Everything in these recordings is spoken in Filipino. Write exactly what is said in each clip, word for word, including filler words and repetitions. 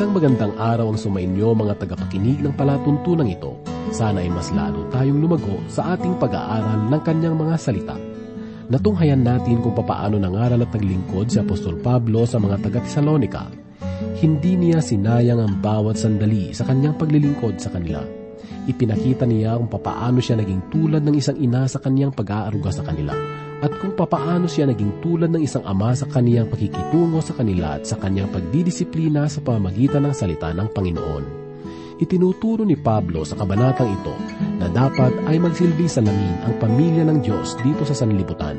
Isang magandang araw ang sumainyo mga tagapakinig ng palatuntunang ito. Sana ay mas lalo tayong lumago sa ating pag-aaral ng kanyang mga salita. Natunghayan natin kung papaano nangaral at naglingkod si Apostol Pablo sa mga taga-Tesalonica. Hindi niya sinayang ang bawat sandali sa kanyang paglilingkod sa kanila. Ipinakita niya kung papaano siya naging tulad ng isang ina sa kaniyang pag-aaruga sa kanila at kung papaano siya naging tulad ng isang ama sa kaniyang pakikitungo sa kanila at sa kaniyang pagdidisiplina sa pamamagitan ng salita ng Panginoon. Itinuturo ni Pablo sa kabanatang ito na dapat ay magsilbing salamin ang pamilya ng Diyos dito sa sanlibutan.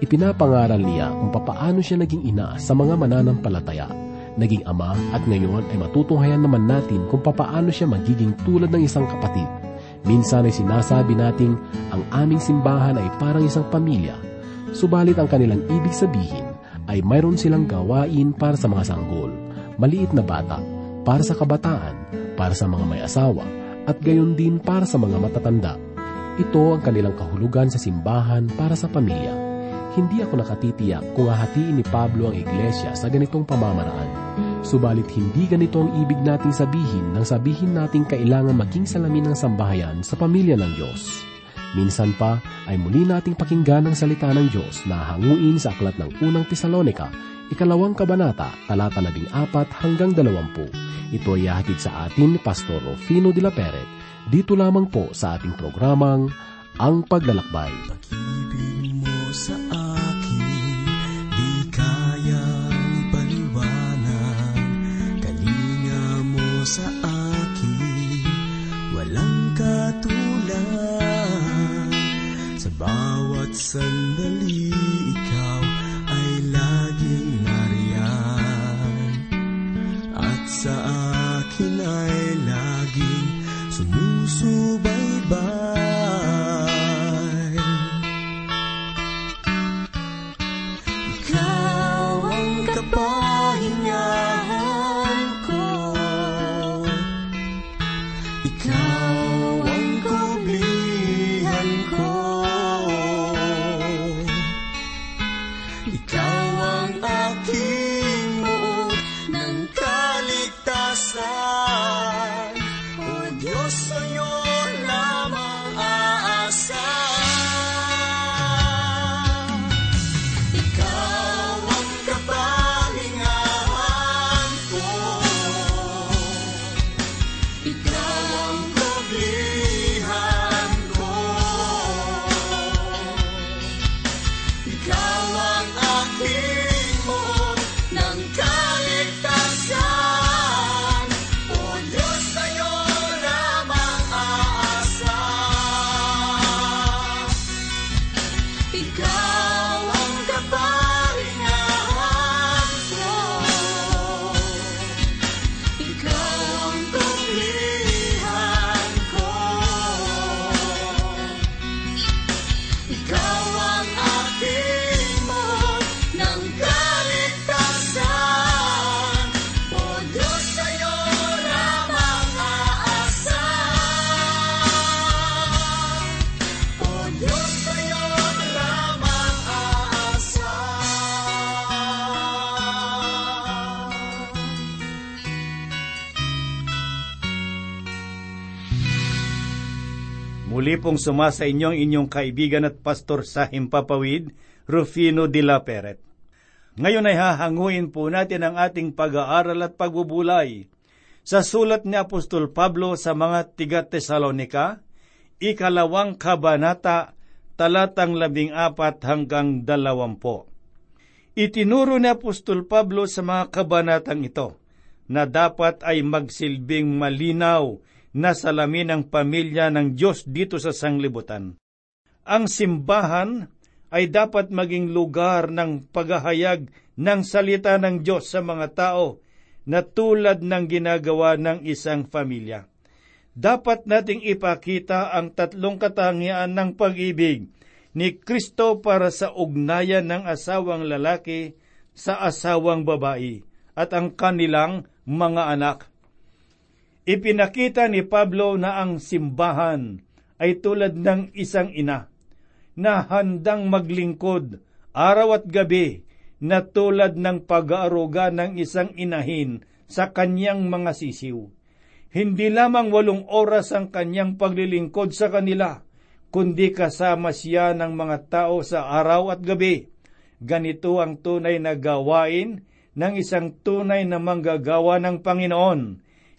Ipinapangaral niya kung papaano siya naging ina sa mga mananampalataya, naging ama at ngayon ay matutunghayan naman natin kung papaano siya magiging tulad ng isang kapatid. Minsan ay sinasabi natin ang aming simbahan ay parang isang pamilya, subalit ang kanilang ibig sabihin ay mayroon silang gawain para sa mga sanggol, maliit na bata, para sa kabataan, para sa mga may asawa, at gayon din para sa mga matatanda. Ito ang kanilang kahulugan sa simbahan para sa pamilya. Hindi ako nakatitiyak kung hahatiin ni Pablo ang iglesia sa ganitong pamamaraan. Subalit hindi ganito ang ibig nating sabihin nang sabihin nating kailangan maging salamin ng sambahayan sa pamilya ng Diyos. Minsan pa ay muli nating pakinggan ang salita ng Diyos na hanguin sa aklat ng Unang Tesalonica, ikalawang kabanata, talata labing apat hanggang dalawampu. Ito ay hahatid sa atin ni Pastor Rufino de la Peret, dito lamang po sa ating programang Ang Paglalakbay. Pag-ibig mo sa akin, di kayang ipaliwanag. Kalinga mo sa akin, walang katulad. Sa bawat sandali, ikaw ay laging nariyan. At sa akin ay laging sumusubaybay. Muli pong sumasa inyong inyong kaibigan at pastor sa Himpapawid, Rufino de la Peret. Ngayon ay hahanguin po natin ang ating pag-aaral at pagbubulay sa sulat ni Apostol Pablo sa mga taga-Tesalonica, ikalawang kabanata, talatang labing apat hanggang dalawampo. Itinuro ni Apostol Pablo sa mga kabanatang ito na dapat ay magsilbing malinaw na salamin ang pamilya ng Diyos dito sa sanglibutan. Ang simbahan ay dapat maging lugar ng paghahayag ng salita ng Diyos sa mga tao na tulad ng ginagawa ng isang pamilya. Dapat nating ipakita ang tatlong katangian ng pag-ibig ni Kristo para sa ugnayan ng asawang lalaki sa asawang babae at ang kanilang mga anak. Ipinakita ni Pablo na ang simbahan ay tulad ng isang ina na handang maglingkod araw at gabi na tulad ng pag-aaruga ng isang inahin sa kanyang mga sisiw. Hindi lamang walong oras ang kanyang paglilingkod sa kanila, kundi kasama siya ng mga tao sa araw at gabi. Ganito ang tunay na gawain ng isang tunay na manggagawa ng Panginoon,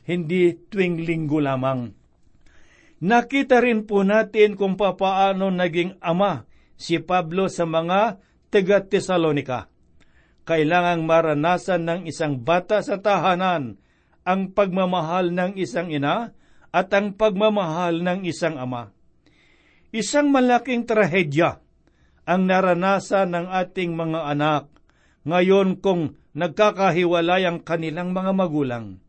hindi tuwing linggo lamang. Nakita rin po natin kung papaano naging ama si Pablo sa mga taga-Tesalonica. Kailangang maranasan ng isang bata sa tahanan ang pagmamahal ng isang ina at ang pagmamahal ng isang ama. Isang malaking trahedya ang naranasan ng ating mga anak ngayon kung nagkakahiwalay ang kanilang mga magulang.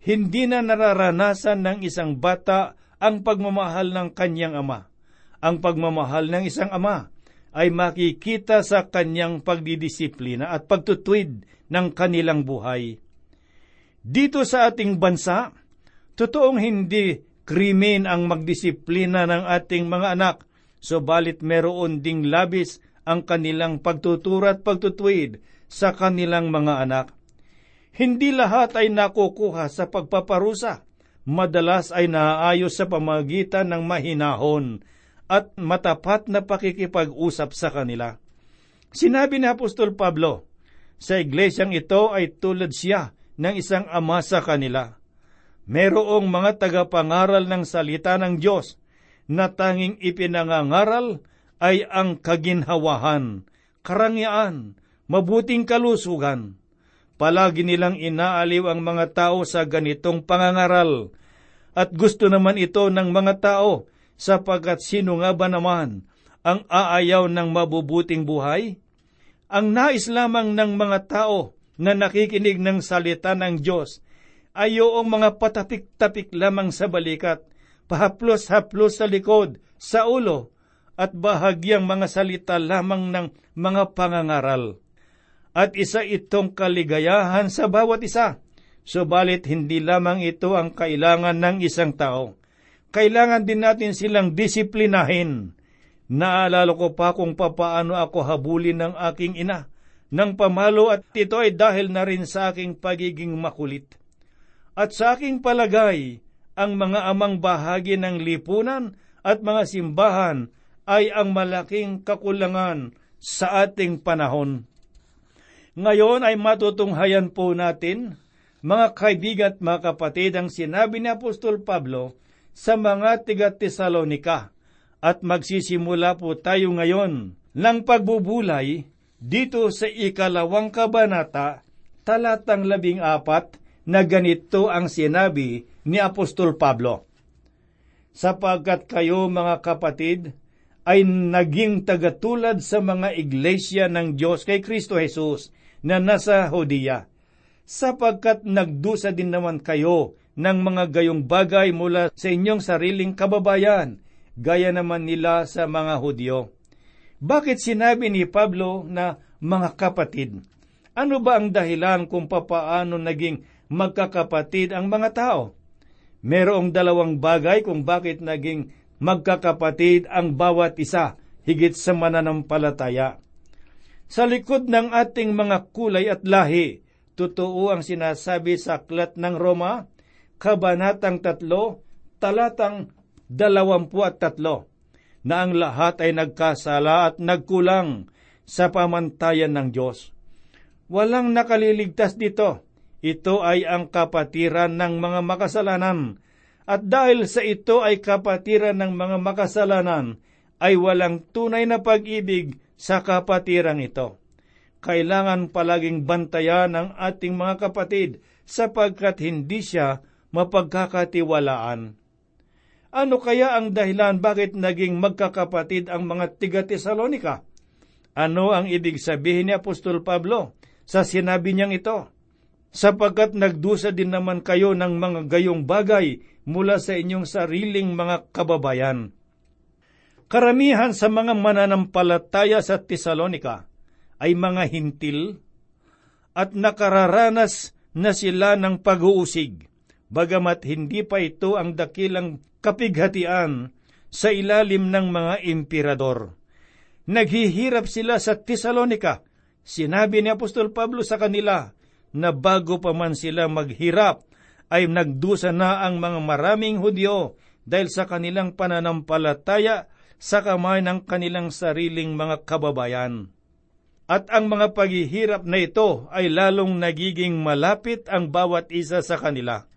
Hindi na nararanasan ng isang bata ang pagmamahal ng kanyang ama. Ang pagmamahal ng isang ama ay makikita sa kanyang pagdidisiplina at pagtutuwid ng kanilang buhay. Dito sa ating bansa, totoong hindi krimen ang magdisiplina ng ating mga anak, subalit meron ding labis ang kanilang pagtutura at pagtutuwid sa kanilang mga anak. Hindi lahat ay nakukuha sa pagpaparusa, madalas ay naaayos sa pamagitan ng mahinahon at matapat na pakikipag-usap sa kanila. Sinabi ni Apostol Pablo, sa iglesyang ito ay tulad siya ng isang ama sa kanila. Merong mga tagapangaral ng salita ng Diyos na tanging ipinangangaral ay ang kaginhawahan, karangyaan, mabuting kalusugan. Palagi nilang inaaliw ang mga tao sa ganitong pangangaral at gusto naman ito ng mga tao, sapagkat sino nga ba naman ang aayaw ng mabubuting buhay? Ang nais lamang ng mga tao na nakikinig ng salita ng Diyos ay yung mga patapik-tapik lamang sa balikat, pahaplos-haplos sa likod, sa ulo, at bahagyang mga salita lamang ng mga pangangaral. At isa itong kaligayahan sa bawat isa, subalit hindi lamang ito ang kailangan ng isang tao. Kailangan din natin silang disiplinahin. Naalala ko pa kung papaano ako habulin ng aking ina nang pamalo, at ito ay dahil na rin sa aking pagiging makulit. At sa aking palagay, ang mga amang bahagi ng lipunan at mga simbahan ay ang malaking kakulangan sa ating panahon. Ngayon ay matutunghayan po natin, mga kaibigan at mga kapatid, ang sinabi ni Apostol Pablo sa mga taga-Tesalonica, at magsisimula po tayo ngayon ng pagbubulay dito sa ikalawang kabanata, talatang labing apat, na ganito ang sinabi ni Apostol Pablo. Sapagkat kayo, mga kapatid, ay naging tagatulad sa mga iglesia ng Diyos kay Kristo Jesus na nasa Judea, sapagkat nagdusa din naman kayo ng mga gayong bagay mula sa inyong sariling kababayan, gaya naman nila sa mga Hudyo. Bakit sinabi ni Pablo na mga kapatid? Ano ba ang dahilan kung papaano naging magkakapatid ang mga tao? Merong dalawang bagay kung bakit naging magkakapatid ang bawat isa higit sa mananampalataya. Sa likod ng ating mga kulay at lahi, totoo ang sinasabi sa Aklat ng Roma, Kabanatang tatlo, talatang dalawampu at tatlo, na ang lahat ay nagkasala at nagkulang sa pamantayan ng Diyos. Walang nakaliligtas dito. Ito ay ang kapatiran ng mga makasalanan, at dahil sa ito ay kapatiran ng mga makasalanan, ay walang tunay na pag-ibig sa kapatirang ito. Kailangan palaging bantayan ang ating mga kapatid, sapagkat hindi siya mapagkakatiwalaan. Ano kaya ang dahilan bakit naging magkakapatid ang mga taga-Tesalonica? Ano ang ibig sabihin ni Apostol Pablo sa sinabi niyang ito? Sapagkat nagdusa din naman kayo ng mga gayong bagay mula sa inyong sariling mga kababayan. Karamihan sa mga mananampalataya sa Tesalonica ay mga hintil at nakararanas na sila ng pag-uusig, bagamat hindi pa ito ang dakilang kapighatian sa ilalim ng mga emperador. Naghihirap sila sa Tesalonica. Sinabi ni Apostol Pablo sa kanila, na bago pa man sila maghirap ay nagdusa na ang mga maraming Hudyo dahil sa kanilang pananampalataya sa kamay ng kanilang sariling mga kababayan. At ang mga paghihirap na ito ay lalong nagiging malapit ang bawat isa sa kanila.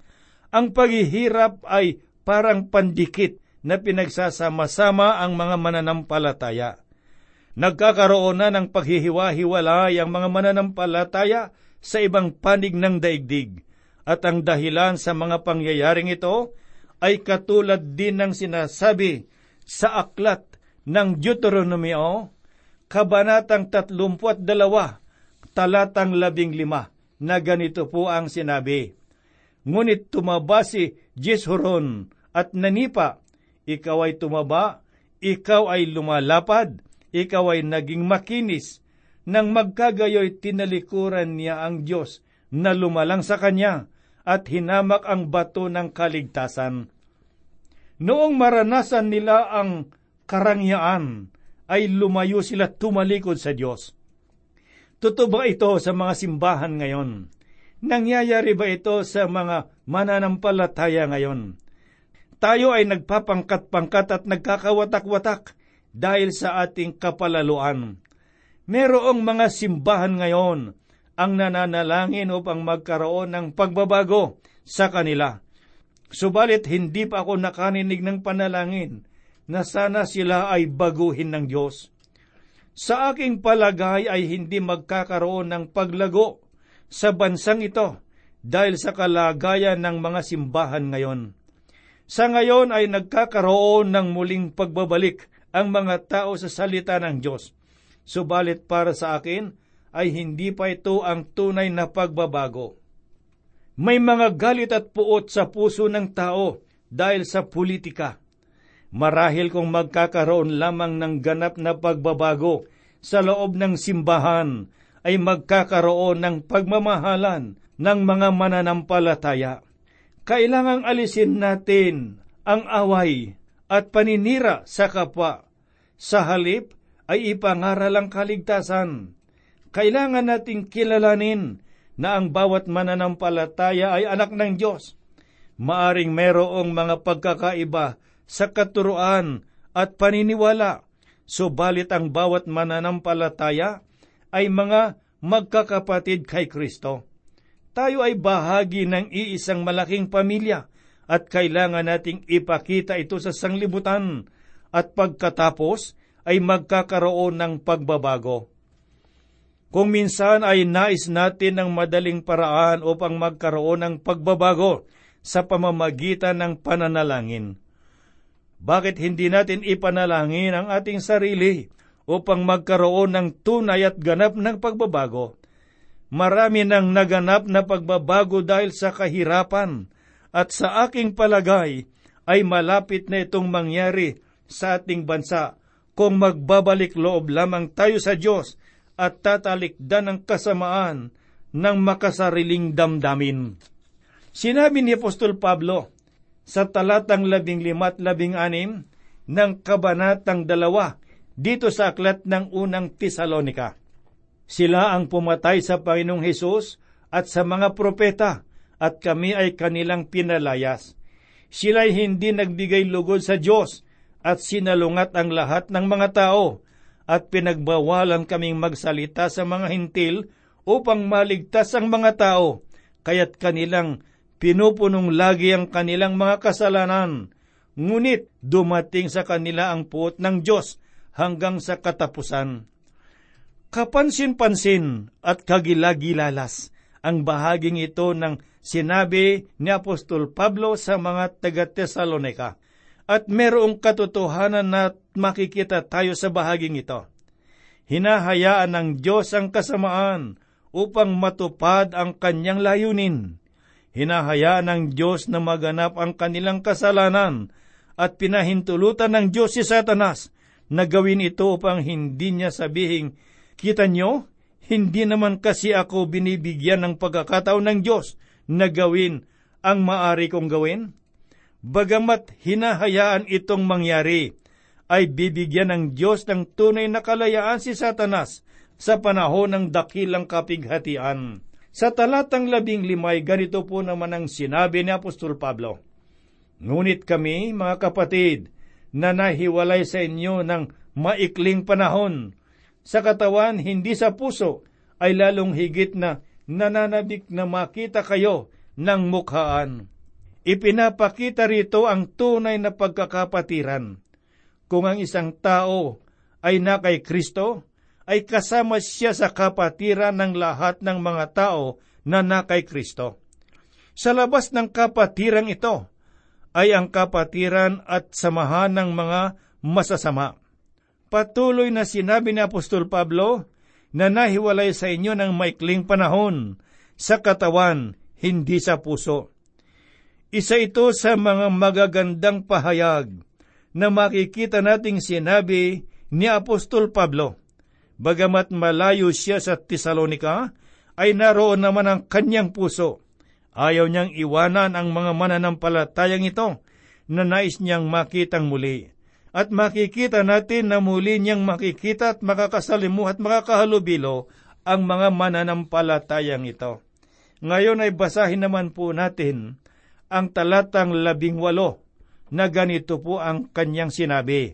Ang paghihirap ay parang pandikit na pinagsasama-sama ang mga mananampalataya. Nagkakaroon na ng paghihiwa-hiwalay ang mga mananampalataya sa ibang panig ng daigdig. At ang dahilan sa mga pangyayaring ito ay katulad din ng sinasabi sa aklat ng Deuteronomio, Kabanatang tatlumpu't dalawa, talatang labing lima, na ganito po ang sinabi. Ngunit tumaba si Jeshurun at nanipa, ikaw ay tumaba, ikaw ay lumalapad, ikaw ay naging makinis. Nang magkagayoy tinalikuran niya ang Diyos na lumalang sa kanya at hinamak ang bato ng kaligtasan. Noong maranasan nila ang karangyaan, ay lumayo sila tumalikod sa Diyos. Totoo ba ito sa mga simbahan ngayon? Nangyayari ba ito sa mga mananampalataya ngayon? Tayo ay nagpapangkat-pangkat at nagkakawatak-watak dahil sa ating kapalaluan. Merong mga simbahan ngayon ang nananalangin upang magkaroon ng pagbabago sa kanila. Subalit hindi pa ako nakaninig ng panalangin na sana sila ay baguhin ng Diyos. Sa aking palagay ay hindi magkakaroon ng paglago sa bansang ito dahil sa kalagayan ng mga simbahan ngayon. Sa ngayon ay nagkakaroon ng muling pagbabalik ang mga tao sa salita ng Diyos. Subalit para sa akin ay hindi pa ito ang tunay na pagbabago. May mga galit at puot sa puso ng tao dahil sa politika. Marahil kung magkakaroon lamang ng ganap na pagbabago sa loob ng simbahan ay magkakaroon ng pagmamahalan ng mga mananampalataya. Kailangang alisin natin ang away at paninira sa kapwa. Sa halip ay ipangaral ang kaligtasan. Kailangan nating kilalanin na ang bawat mananampalataya ay anak ng Diyos. Maaring merong mga pagkakaiba sa katuruan at paniniwala, subalit ang bawat mananampalataya ay mga magkakapatid kay Kristo. Tayo ay bahagi ng iisang malaking pamilya at kailangan nating ipakita ito sa sanglibutan at pagkatapos ay magkakaroon ng pagbabago. Kung minsan ay nais natin ng madaling paraan upang magkaroon ng pagbabago sa pamamagitan ng pananalangin. Bakit hindi natin ipanalangin ang ating sarili upang magkaroon ng tunay at ganap ng pagbabago? Marami nang naganap na pagbabago dahil sa kahirapan at sa aking palagay ay malapit na itong mangyari sa ating bansa kung magbabalik loob lamang tayo sa Diyos at tatalikdan ang kasamaan ng makasariling damdamin. Sinabi ni Apostol Pablo sa talatang labing lima at labing anim ng kabanatang dalawa dito sa aklat ng unang Tesalonika. Sila ang pumatay sa Panginoong Hesus at sa mga propeta at kami ay kanilang pinalayas. Sila'y hindi nagbigay lugod sa Diyos at sinalungat ang lahat ng mga tao, at pinagbawalan kaming magsalita sa mga hintil upang maligtas ang mga tao, kaya't kanilang pinupunong lagi ang kanilang mga kasalanan, ngunit dumating sa kanila ang puot ng Diyos hanggang sa katapusan. Kapansin-pansin at kagilagilalas ang bahaging ito ng sinabi ni Apostol Pablo sa mga taga-Tesalonika. At merong katotohanan na makikita tayo sa bahaging ito. Hinahayaan ng Diyos ang kasamaan upang matupad ang kanyang layunin. Hinahayaan ng Diyos na maganap ang kanilang kasalanan at pinahintulutan ng Diyos si Satanas na gawin ito upang hindi niya sabihing, kita nyo, hindi naman kasi ako binibigyan ng pagkakataon ng Diyos na gawin ang maari kong gawin. Bagamat hinahayaan itong mangyari, ay bibigyan ng Diyos ng tunay na kalayaan si Satanas sa panahon ng dakilang kapighatian. Sa talatang labing limay, ganito po naman ang sinabi ni Apostol Pablo, "Ngunit kami, mga kapatid, na nahiwalay sa inyo ng maikling panahon, sa katawan, hindi sa puso, ay lalong higit na nananabik na makita kayo ng mukhaan." Ipinapakita rito ang tunay na pagkakapatiran. Kung ang isang tao ay na kay Kristo, ay kasama siya sa kapatiran ng lahat ng mga tao na na kay Kristo. Sa labas ng kapatirang ito, ay ang kapatiran at samahan ng mga masasama. Patuloy na sinabi ni Apostol Pablo na nahiwalay sa inyo ng maikling panahon, sa katawan, hindi sa puso. Isa ito sa mga magagandang pahayag na makikita nating sinabi ni Apostol Pablo. Bagamat malayo siya sa Tesalonica, ay naroon naman ang kanyang puso. Ayaw niyang iwanan ang mga mananampalatayang ito na nais niyang makitang muli. At makikita natin na muli niyang makikita at makakasalimu at makakahalubilo ang mga mananampalatayang ito. Ngayon ay basahin naman po natin ang talatang labing walo na ganito po ang kanyang sinabi.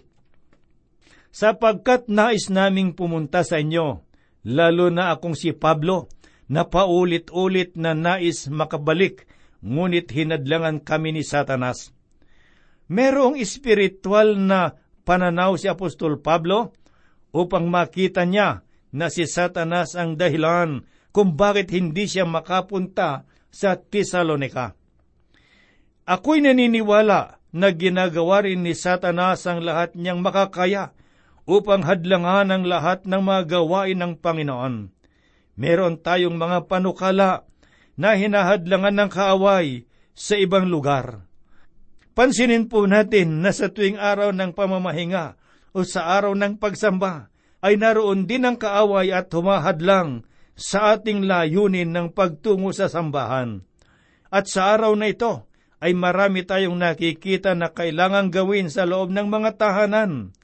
"Sapagkat nais naming pumunta sa inyo, lalo na akong si Pablo, na paulit-ulit na nais makabalik, ngunit hinadlangan kami ni Satanas." Merong espiritual na pananaw si Apostol Pablo upang makita niya na si Satanas ang dahilan kung bakit hindi siya makapunta sa Tesalonica. Ako'y naniniwala na ginagawa rin ni Satanas ang lahat niyang makakaya upang hadlangan ang lahat ng mga gawain ng Panginoon. Meron tayong mga panukala na hinahadlangan ng kaaway sa ibang lugar. Pansinin po natin na sa tuwing araw ng pamamahinga o sa araw ng pagsamba ay naroon din ang kaaway at humahadlang sa ating layunin ng pagtungo sa sambahan. At sa araw na ito, ay marami tayong nakikita na kailangang gawin sa loob ng mga tahanan.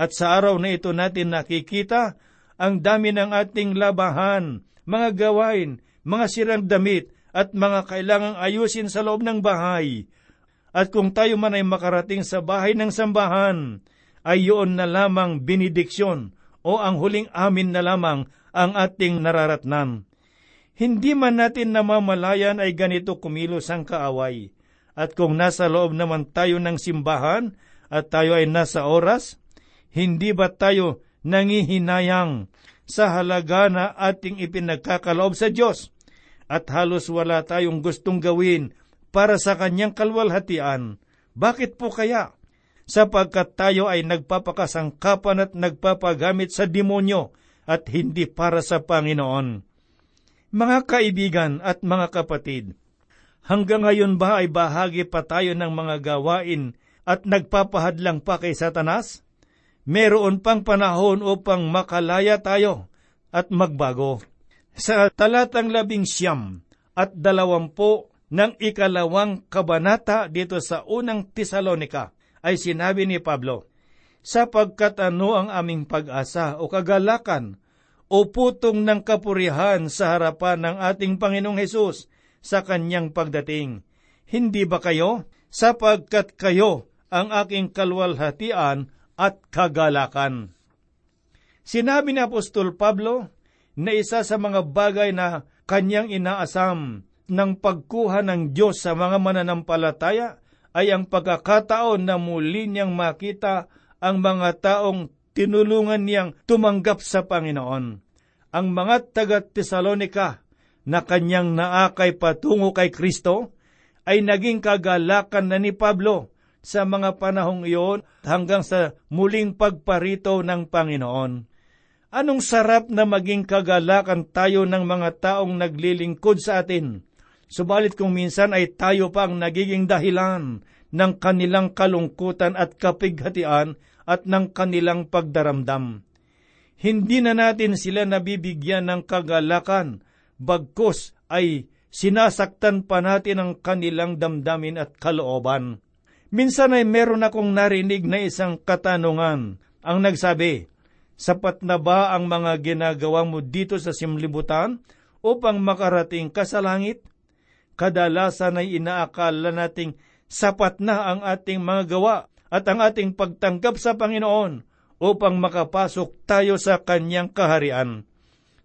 At sa araw na ito natin nakikita ang dami ng ating labahan, mga gawain, mga sirang damit at mga kailangang ayusin sa loob ng bahay. At kung tayo man ay makarating sa bahay ng sambahan, ay yun na lamang benediksyon o ang huling amin na lamang ang ating nararatnan. Hindi man natin namamalayan ay ganito kumilos ang kaaway. At kung nasa loob naman tayo ng simbahan at tayo ay nasa oras, hindi ba tayo nangihinayang sa halaga na ating ipinagkakaloob sa Diyos? At halos wala tayong gustong gawin para sa kanyang kalwalhatian. Bakit po kaya? Sapagkat tayo ay nagpapakasangkapan at nagpapagamit sa demonyo at hindi para sa Panginoon. Mga kaibigan at mga kapatid, hanggang ngayon ba ay bahagi pa tayo ng mga gawain at nagpapahadlang pa kay Satanas? Meron pang panahon upang makalaya tayo at magbago. Sa talatang labing siyam at dalawampu ng ikalawang kabanata dito sa unang Tesalonica ay sinabi ni Pablo, "Sapagkat ano ang aming pag-asa o kagalakan o putong ng kapurihan sa harapan ng ating Panginoong Hesus sa kanyang pagdating. Hindi ba kayo? Sapagkat kayo ang aking kalwalhatian at kagalakan." Sinabi ni Apostol Pablo na isa sa mga bagay na kanyang inaasam ng pagkuha ng Diyos sa mga mananampalataya ay ang pagkakataon na muli niyang makita ang mga taong tinulungan niyang tumanggap sa Panginoon. Ang mga taga-Tesalonica na kanyang naakay patungo kay Kristo, ay naging kagalakan na ni Pablo sa mga panahong iyon hanggang sa muling pagparito ng Panginoon. Anong sarap na maging kagalakan tayo ng mga taong naglilingkod sa atin, subalit kung minsan ay tayo pa ang nagiging dahilan ng kanilang kalungkutan at kapighatian at ng kanilang pagdaramdam. Hindi na natin sila nabibigyan ng kagalakan, bagkus ay sinasaktan pa natin ang kanilang damdamin at kalooban. Minsan ay meron akong narinig na isang katanungan ang nagsabi, "Sapat na ba ang mga ginagawa mo dito sa simlibutan upang makarating ka sa langit? Kadalasan ay inaakala nating sapat na ang ating mga gawa at ang ating pagtanggap sa Panginoon upang makapasok tayo sa Kanyang kaharian.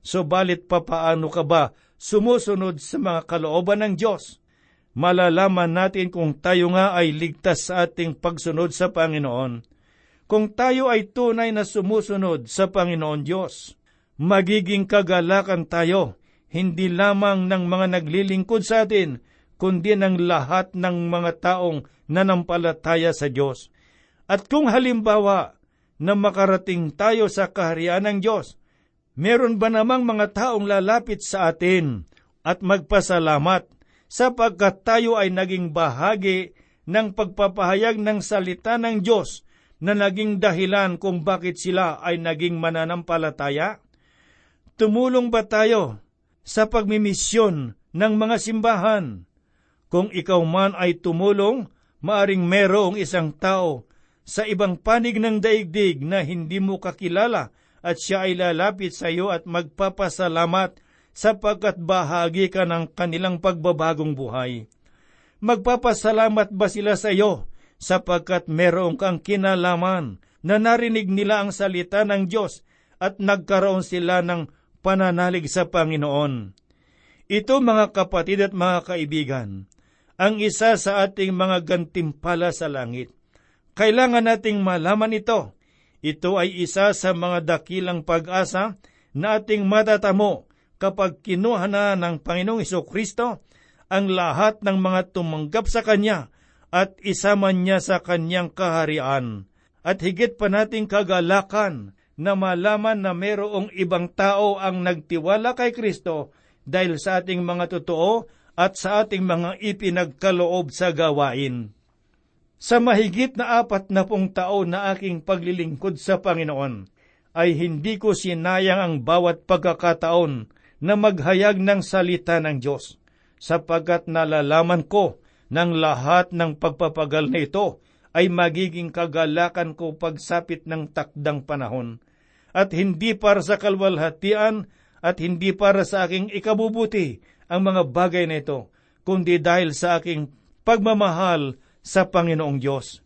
Subalit papaano ka ba sumusunod sa mga kalooban ng Diyos? Malalaman natin kung tayo nga ay ligtas sa ating pagsunod sa Panginoon. Kung tayo ay tunay na sumusunod sa Panginoon Diyos, magiging kagalakan tayo, hindi lamang ng mga naglilingkod sa atin, kundi ng lahat ng mga taong nanampalataya sa Diyos. At kung halimbawa na makarating tayo sa kaharian ng Diyos, meron ba namang mga taong lalapit sa atin at magpasalamat sapagkat tayo ay naging bahagi ng pagpapahayag ng salita ng Diyos na naging dahilan kung bakit sila ay naging mananampalataya? Tumulong ba tayo sa pagmimisyon ng mga simbahan? Kung ikaw man ay tumulong, maaring merong isang tao sa ibang panig ng daigdig na hindi mo kakilala at siya ay lalapit sa iyo at magpapasalamat sapagkat bahagi ka ng kanilang pagbabagong buhay. Magpapasalamat ba sila sa iyo sapagkat merong kang kinalaman na narinig nila ang salita ng Diyos at nagkaroon sila ng pananalig sa Panginoon? Ito mga kapatid at mga kaibigan, ang isa sa ating mga gantimpala sa langit. Kailangan nating malaman ito. Ito ay isa sa mga dakilang pag-asa na ating matatamo kapag kinuha na ng Panginoong Jesucristo ang lahat ng mga tumanggap sa Kanya at isama Niya sa Kanyang kaharian. At higit pa nating kagalakan na malaman na mayroong ibang tao ang nagtiwala kay Kristo dahil sa ating mga totoo at sa ating mga ipinagkaloob sa gawain. Sa mahigit na apat na pung taon na aking paglilingkod sa Panginoon, ay hindi ko sinayang ang bawat pagkakataon na maghayag ng salita ng Diyos, sapagkat nalalaman ko ng lahat ng pagpapagal na ito ay magiging kagalakan ko pagsapit ng takdang panahon, at hindi para sa kalwalhatian, at hindi para sa aking ikabubuti ang mga bagay na ito, kundi dahil sa aking pagmamahal sa Panginoong Diyos.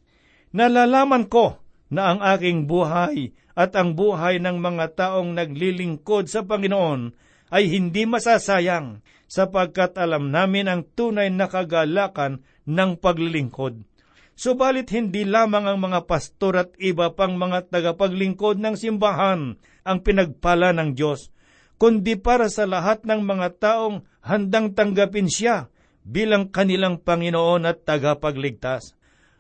Nalalaman ko na ang aking buhay at ang buhay ng mga taong naglilingkod sa Panginoon ay hindi masasayang sapagkat alam namin ang tunay na kagalakan ng paglilingkod. Subalit hindi lamang ang mga pastor at iba pang mga tagapaglingkod ng simbahan ang pinagpala ng Diyos, kundi para sa lahat ng mga taong handang tanggapin siya bilang kanilang Panginoon at tagapagligtas.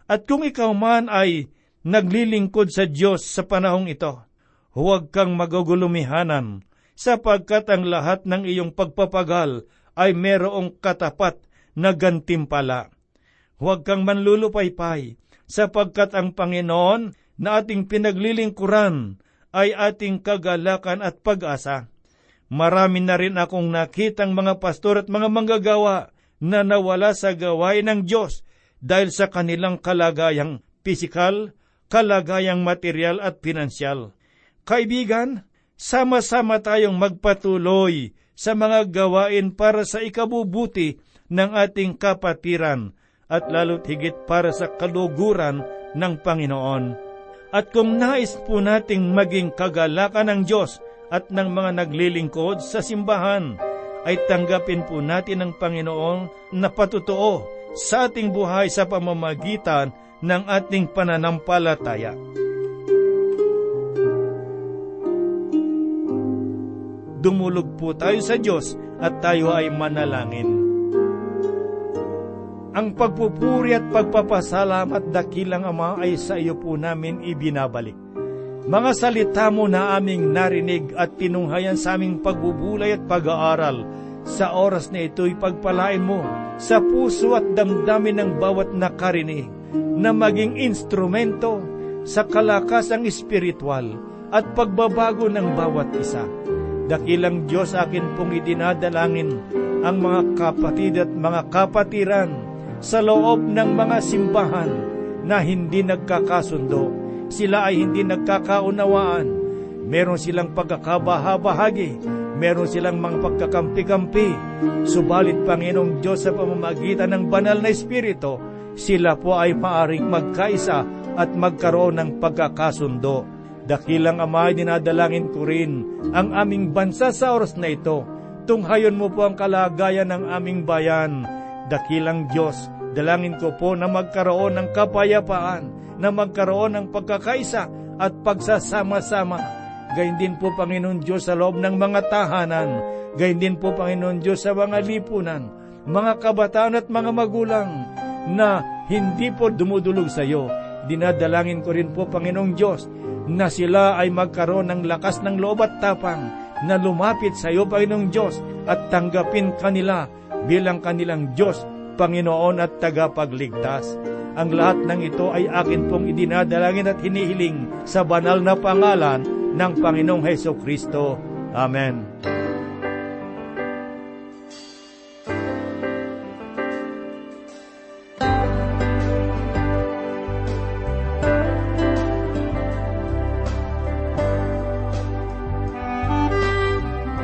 At kung ikaw man ay naglilingkod sa Diyos sa panahong ito, huwag kang magugulumihanan, sapagkat ang lahat ng iyong pagpapagal ay merong katapat na gantimpala. Huwag kang manlulupaypay, sapagkat ang Panginoon na ating pinaglilingkuran ay ating kagalakan at pag-asa. Marami na rin akong nakitang mga pastor at mga manggagawa na nawala sa gawain ng Diyos dahil sa kanilang kalagayang pisikal, kalagayang material at pinansyal. Kaibigan, sama-sama tayong magpatuloy sa mga gawain para sa ikabubuti ng ating kapatiran at lalo't higit para sa kaluguran ng Panginoon. At kung nais po nating maging kagalakan ng Diyos at ng mga naglilingkod sa simbahan, ay tanggapin po natin ang Panginoon na patutoo sa ating buhay sa pamamagitan ng ating pananampalataya. Dumulog po tayo sa Diyos at tayo ay manalangin. Ang pagpupuri at pagpapasalamat, dakilang Ama, ay sa iyo po namin ibinabalik. Mga salita mo na aming narinig at tinunghayan sa aming pagbubulay at pag-aaral, sa oras na ito'y pagpalain mo sa puso at damdamin ng bawat nakarinig na maging instrumento sa kalakasang espiritual at pagbabago ng bawat isa. Dakilang Diyos, akin pong idinadalangin ang mga kapatid at mga kapatiran sa loob ng mga simbahan na hindi nagkakasundo. Sila ay hindi nagkakaunawaan. meron silang pagkakabahabahagi, meron silang mga pagkakampi-kampi. Subalit, Panginoong Diyos, sa pamamagitan ng banal na Espiritu, sila po ay maaring magkaisa at magkaroon ng pagkakasundo. Dakilang Ama, dinadalangin ko rin ang aming bansa sa oras na ito. Tunghayon mo po ang kalagayan ng aming bayan. Dakilang Diyos, dalangin ko po na magkaroon ng kapayapaan, na magkaroon ng pagkakaisa at pagsasama-sama. Gayun din po, Panginoon Diyos, sa loob ng mga tahanan. Gayun din po, Panginoon Diyos, sa mga lipunan, mga kabataan at mga magulang na hindi po dumudulog sa iyo. Dinadalangin ko rin po, Panginoong Diyos, na sila ay magkaroon ng lakas ng loob at tapang na lumapit sa iyo, Panginoong Diyos, at tanggapin kanila bilang kanilang Diyos, Panginoon at tagapagligtas. Ang lahat ng ito ay akin pong idinadalangin at hinihiling sa banal na pangalan ng Panginoong Hesukristo. Amen.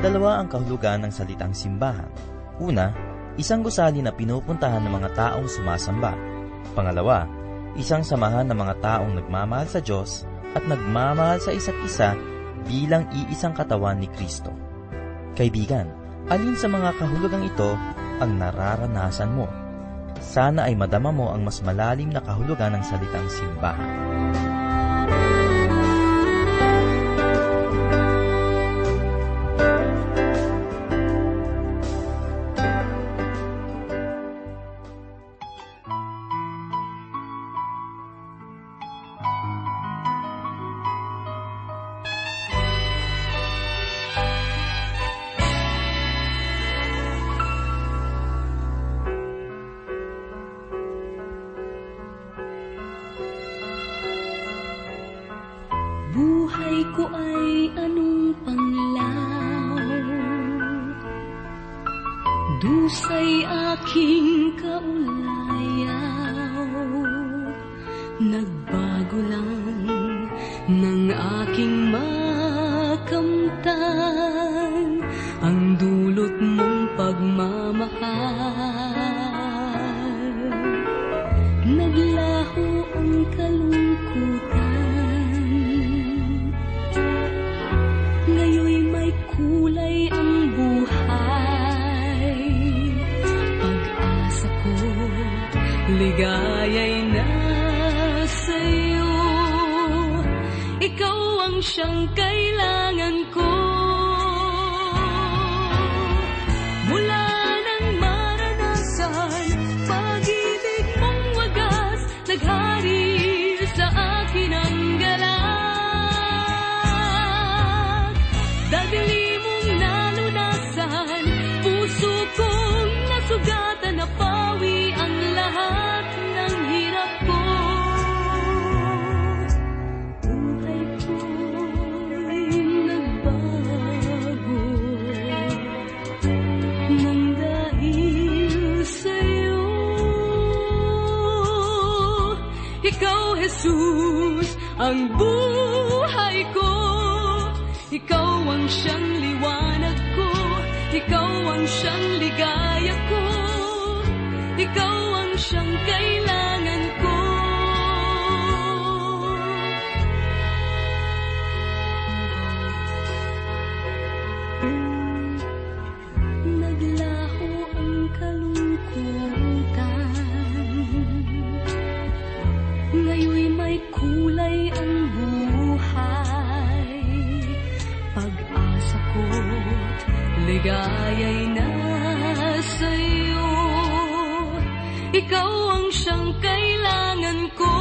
Dalawa ang kahulugan ng salitang simbahan. Una, isang gusali na pinupuntahan ng mga taong sumasamba. Pangalawa, isang samahan ng mga taong nagmamahal sa Diyos at nagmamahal sa isa't isa bilang iisang katawan ni Kristo. Kaibigan, alin sa mga kahulugang ito ang nararanasan mo? Sana ay madama mo ang mas malalim na kahulugan ng salitang simbahan. Buhay ko ay anong panlaw, dusay aking kaulayaw. Nagbago lang ng aking makamtan ang dulot mong pagmamahal. Naglaho ang kalungkutan, kulay ang buhay. Pag-asa ko, ligaya'y nasa iyo. Ikaw ang siyang kailangan ko. Mula nang maranasan pag-ibig mong wagas, naghari sa akin ang galak. Dadali Jesus, ang buhay ko, ikaw ang siyang liwanag ko, ikaw ang siyang ligaya ko, ikaw ang siyang kailangan ko. Naglaho ang kalungkutan, ngayon kulay ang buhay. Pag-asa ko, ligaya'y nasa iyo. Ikaw ang siyang kailangan ko.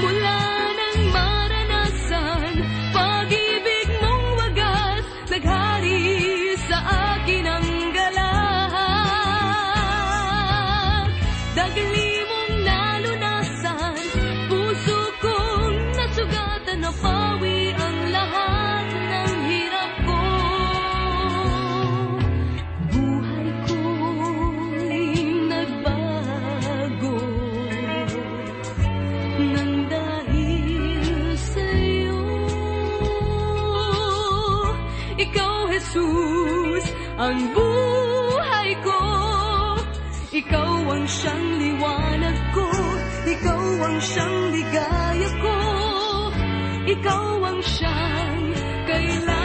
Mula nang maranasan pag-ibig mong wagas, naghari sa akin ang galak. Dagli napawi ang lahat ng hirap ko. Buhay ko ang buhay ko. Ikaw ang siyang liwanag ko, ikaw ang siyang ligaya ko, ikaw ang siyang kailangan.